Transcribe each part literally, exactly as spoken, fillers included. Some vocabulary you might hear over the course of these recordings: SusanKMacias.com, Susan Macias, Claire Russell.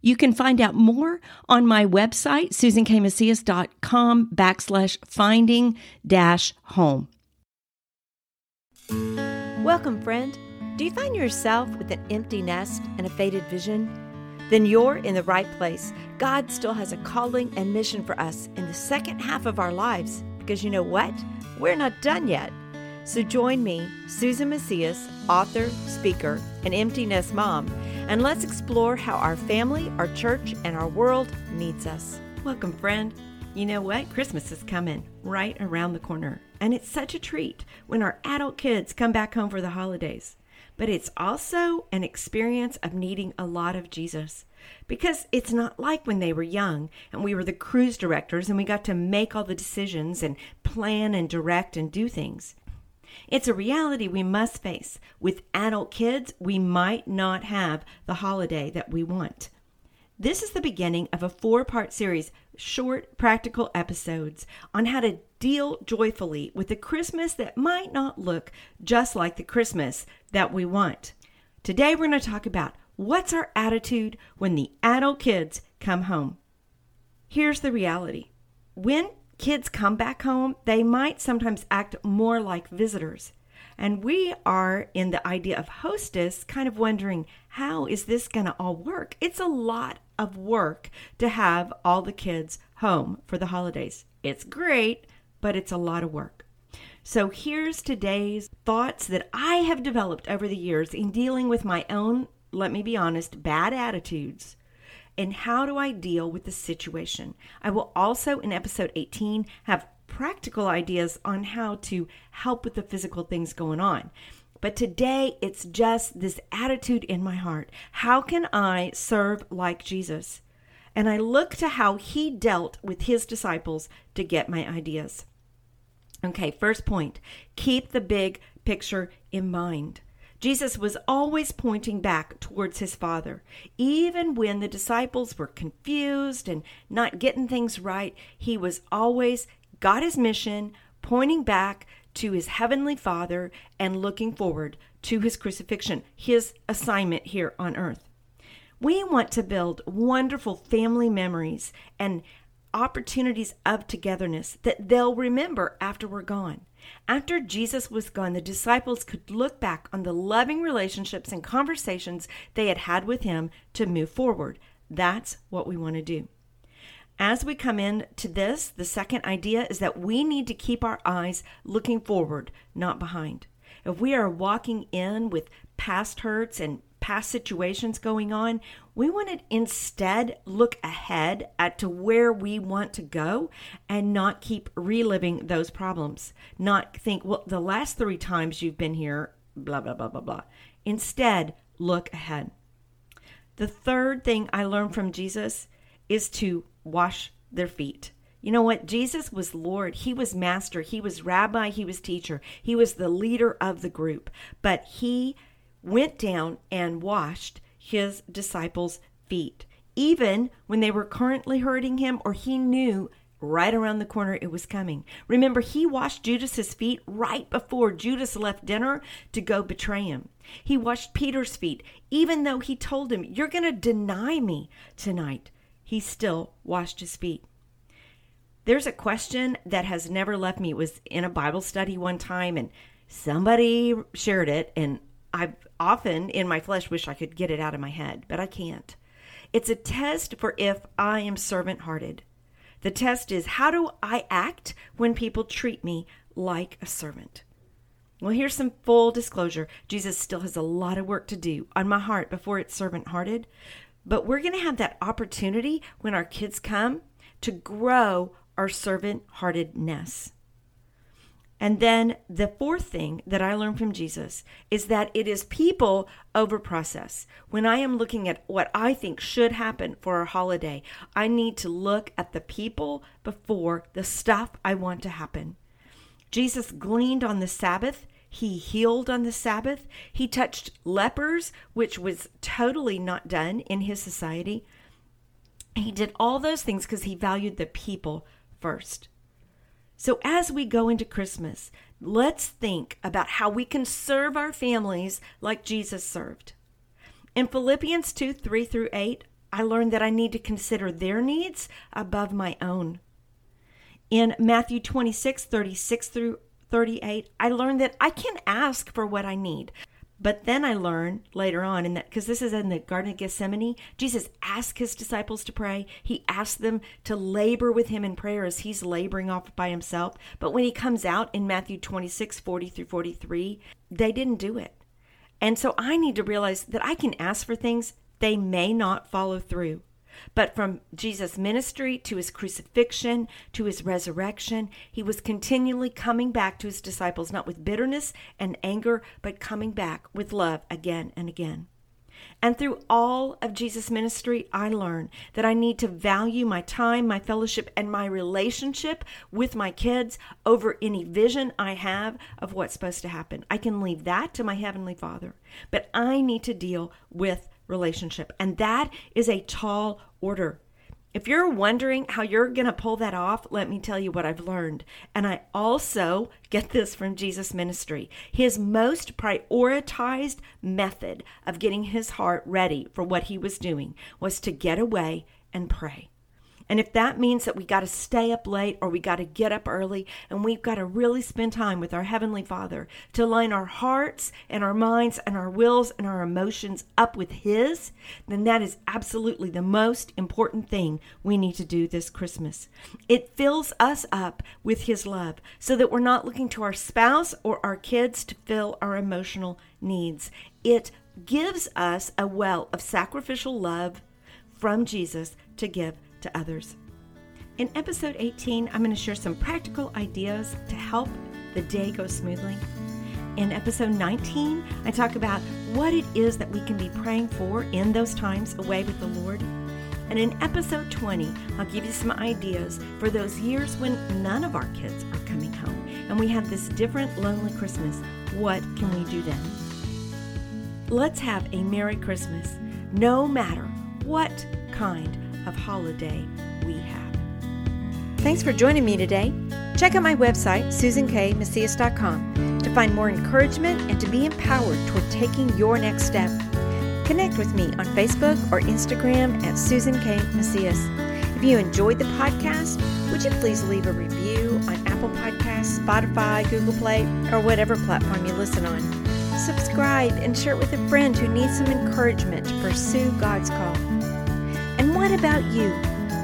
You can find out more on my website, Susan K Macias dot com backslash finding dash home. Welcome, friend. Do you find yourself with an empty nest and a faded vision? Then you're in the right place. God still has a calling and mission for us in the second half of our lives, because you know what? We're not done yet. So join me, Susan Macias, author, speaker, and empty nest mom, and let's explore how our family, our church, and our world needs us. Welcome, friend. You know what? Christmas is coming right around the corner, and it's such a treat when our adult kids come back home for the holidays. But it's also an experience of needing a lot of Jesus, because it's not like when they were young and we were the cruise directors and we got to make all the decisions and plan and direct and do things. It's a reality we must face. With adult kids, we might not have the holiday that we want. This is the beginning of a four-part series, short practical episodes on how to deal joyfully with a Christmas that might not look just like the Christmas that we want. Today, we're going to talk about what's our attitude when the adult kids come home. Here's the reality. When kids come back home, they might sometimes act more like visitors. And we are in the idea of hostess kind of wondering, how is this going to all work? It's a lot of work to have all the kids home for the holidays. It's great, but it's a lot of work. So here's today's thoughts that I have developed over the years in dealing with my own, let me be honest, bad attitudes. And how do I deal with the situation? I will also, in episode eighteen, have practical ideas on how to help with the physical things going on. But today, it's just this attitude in my heart. How can I serve like Jesus? And I look to how he dealt with his disciples to get my ideas. Okay, first point, keep the big picture in mind. Jesus was always pointing back towards his Father. Even when the disciples were confused and not getting things right, he was always got his mission, pointing back to his heavenly Father and looking forward to his crucifixion, his assignment here on earth. We want to build wonderful family memories and opportunities of togetherness that they'll remember after we're gone. After Jesus was gone, the disciples could look back on the loving relationships and conversations they had had with him to move forward. That's what we want to do. As we come in to this, the second idea is that we need to keep our eyes looking forward, not behind. If we are walking in with past hurts and past situations going on, we want to instead look ahead at to where we want to go and not keep reliving those problems. Not think, well, the last three times you've been here, blah, blah, blah, blah, blah. Instead, look ahead. The third thing I learned from Jesus is to wash their feet. You know what? Jesus was Lord. He was master. He was rabbi. He was teacher. He was the leader of the group. But he went down and washed his disciples' feet, even when they were currently hurting him or he knew right around the corner it was coming. Remember, he washed Judas's feet right before Judas left dinner to go betray him. He washed Peter's feet, even though he told him, "You're going to deny me tonight." He still washed his feet. There's a question that has never left me. It was in a Bible study one time, and somebody shared it, and I often in my flesh wish I could get it out of my head, but I can't. It's a test for if I am servant-hearted. The test is, how do I act when people treat me like a servant? Well, here's some full disclosure. Jesus still has a lot of work to do on my heart before it's servant-hearted, but we're going to have that opportunity when our kids come to grow our servant-heartedness. And then the fourth thing that I learned from Jesus is that it is people over process. When I am looking at what I think should happen for our holiday, I need to look at the people before the stuff I want to happen. Jesus gleaned on the Sabbath. He healed on the Sabbath. He touched lepers, which was totally not done in his society. He did all those things because he valued the people first. So as we go into Christmas, let's think about how we can serve our families like Jesus served. In Philippians two, three through eight, I learned that I need to consider their needs above my own. In Matthew twenty-six, thirty-six through thirty-eight, I learned that I can ask for what I need. But then I learned later on, in that, because this is in the Garden of Gethsemane, Jesus asked his disciples to pray. He asked them to labor with him in prayer as he's laboring off by himself. But when he comes out in Matthew twenty-six, forty through forty-three, they didn't do it. And so I need to realize that I can ask for things. They may not follow through. But from Jesus' ministry to his crucifixion, to his resurrection, he was continually coming back to his disciples, not with bitterness and anger, but coming back with love again and again. And through all of Jesus' ministry, I learned that I need to value my time, my fellowship, and my relationship with my kids over any vision I have of what's supposed to happen. I can leave that to my Heavenly Father, but I need to deal with relationship. And that is a tall order. If you're wondering how you're going to pull that off, let me tell you what I've learned. And I also get this from Jesus' ministry. His most prioritized method of getting his heart ready for what he was doing was to get away and pray. And if that means that we got to stay up late or we got to get up early and we've got to really spend time with our Heavenly Father to line our hearts and our minds and our wills and our emotions up with his, then that is absolutely the most important thing we need to do this Christmas. It fills us up with his love so that we're not looking to our spouse or our kids to fill our emotional needs. It gives us a well of sacrificial love from Jesus to give to others. In episode eighteen, I'm going to share some practical ideas to help the day go smoothly. In episode nineteen, I talk about what it is that we can be praying for in those times away with the Lord. And in episode twenty, I'll give you some ideas for those years when none of our kids are coming home and we have this different lonely Christmas. What can we do then? Let's have a Merry Christmas, no matter what kind of holiday we have. Thanks for joining me today. Check out my website, Susan K Macias dot com, to find more encouragement and to be empowered toward taking your next step. Connect with me on Facebook or Instagram at Susan K. Macias. If you enjoyed the podcast, would you please leave a review on Apple Podcasts, Spotify, Google Play, or whatever platform you listen on. Subscribe and share it with a friend who needs some encouragement to pursue God's call. And what about you?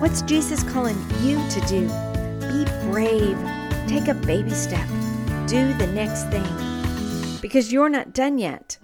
What's Jesus calling you to do? Be brave. Take a baby step. Do the next thing. Because you're not done yet.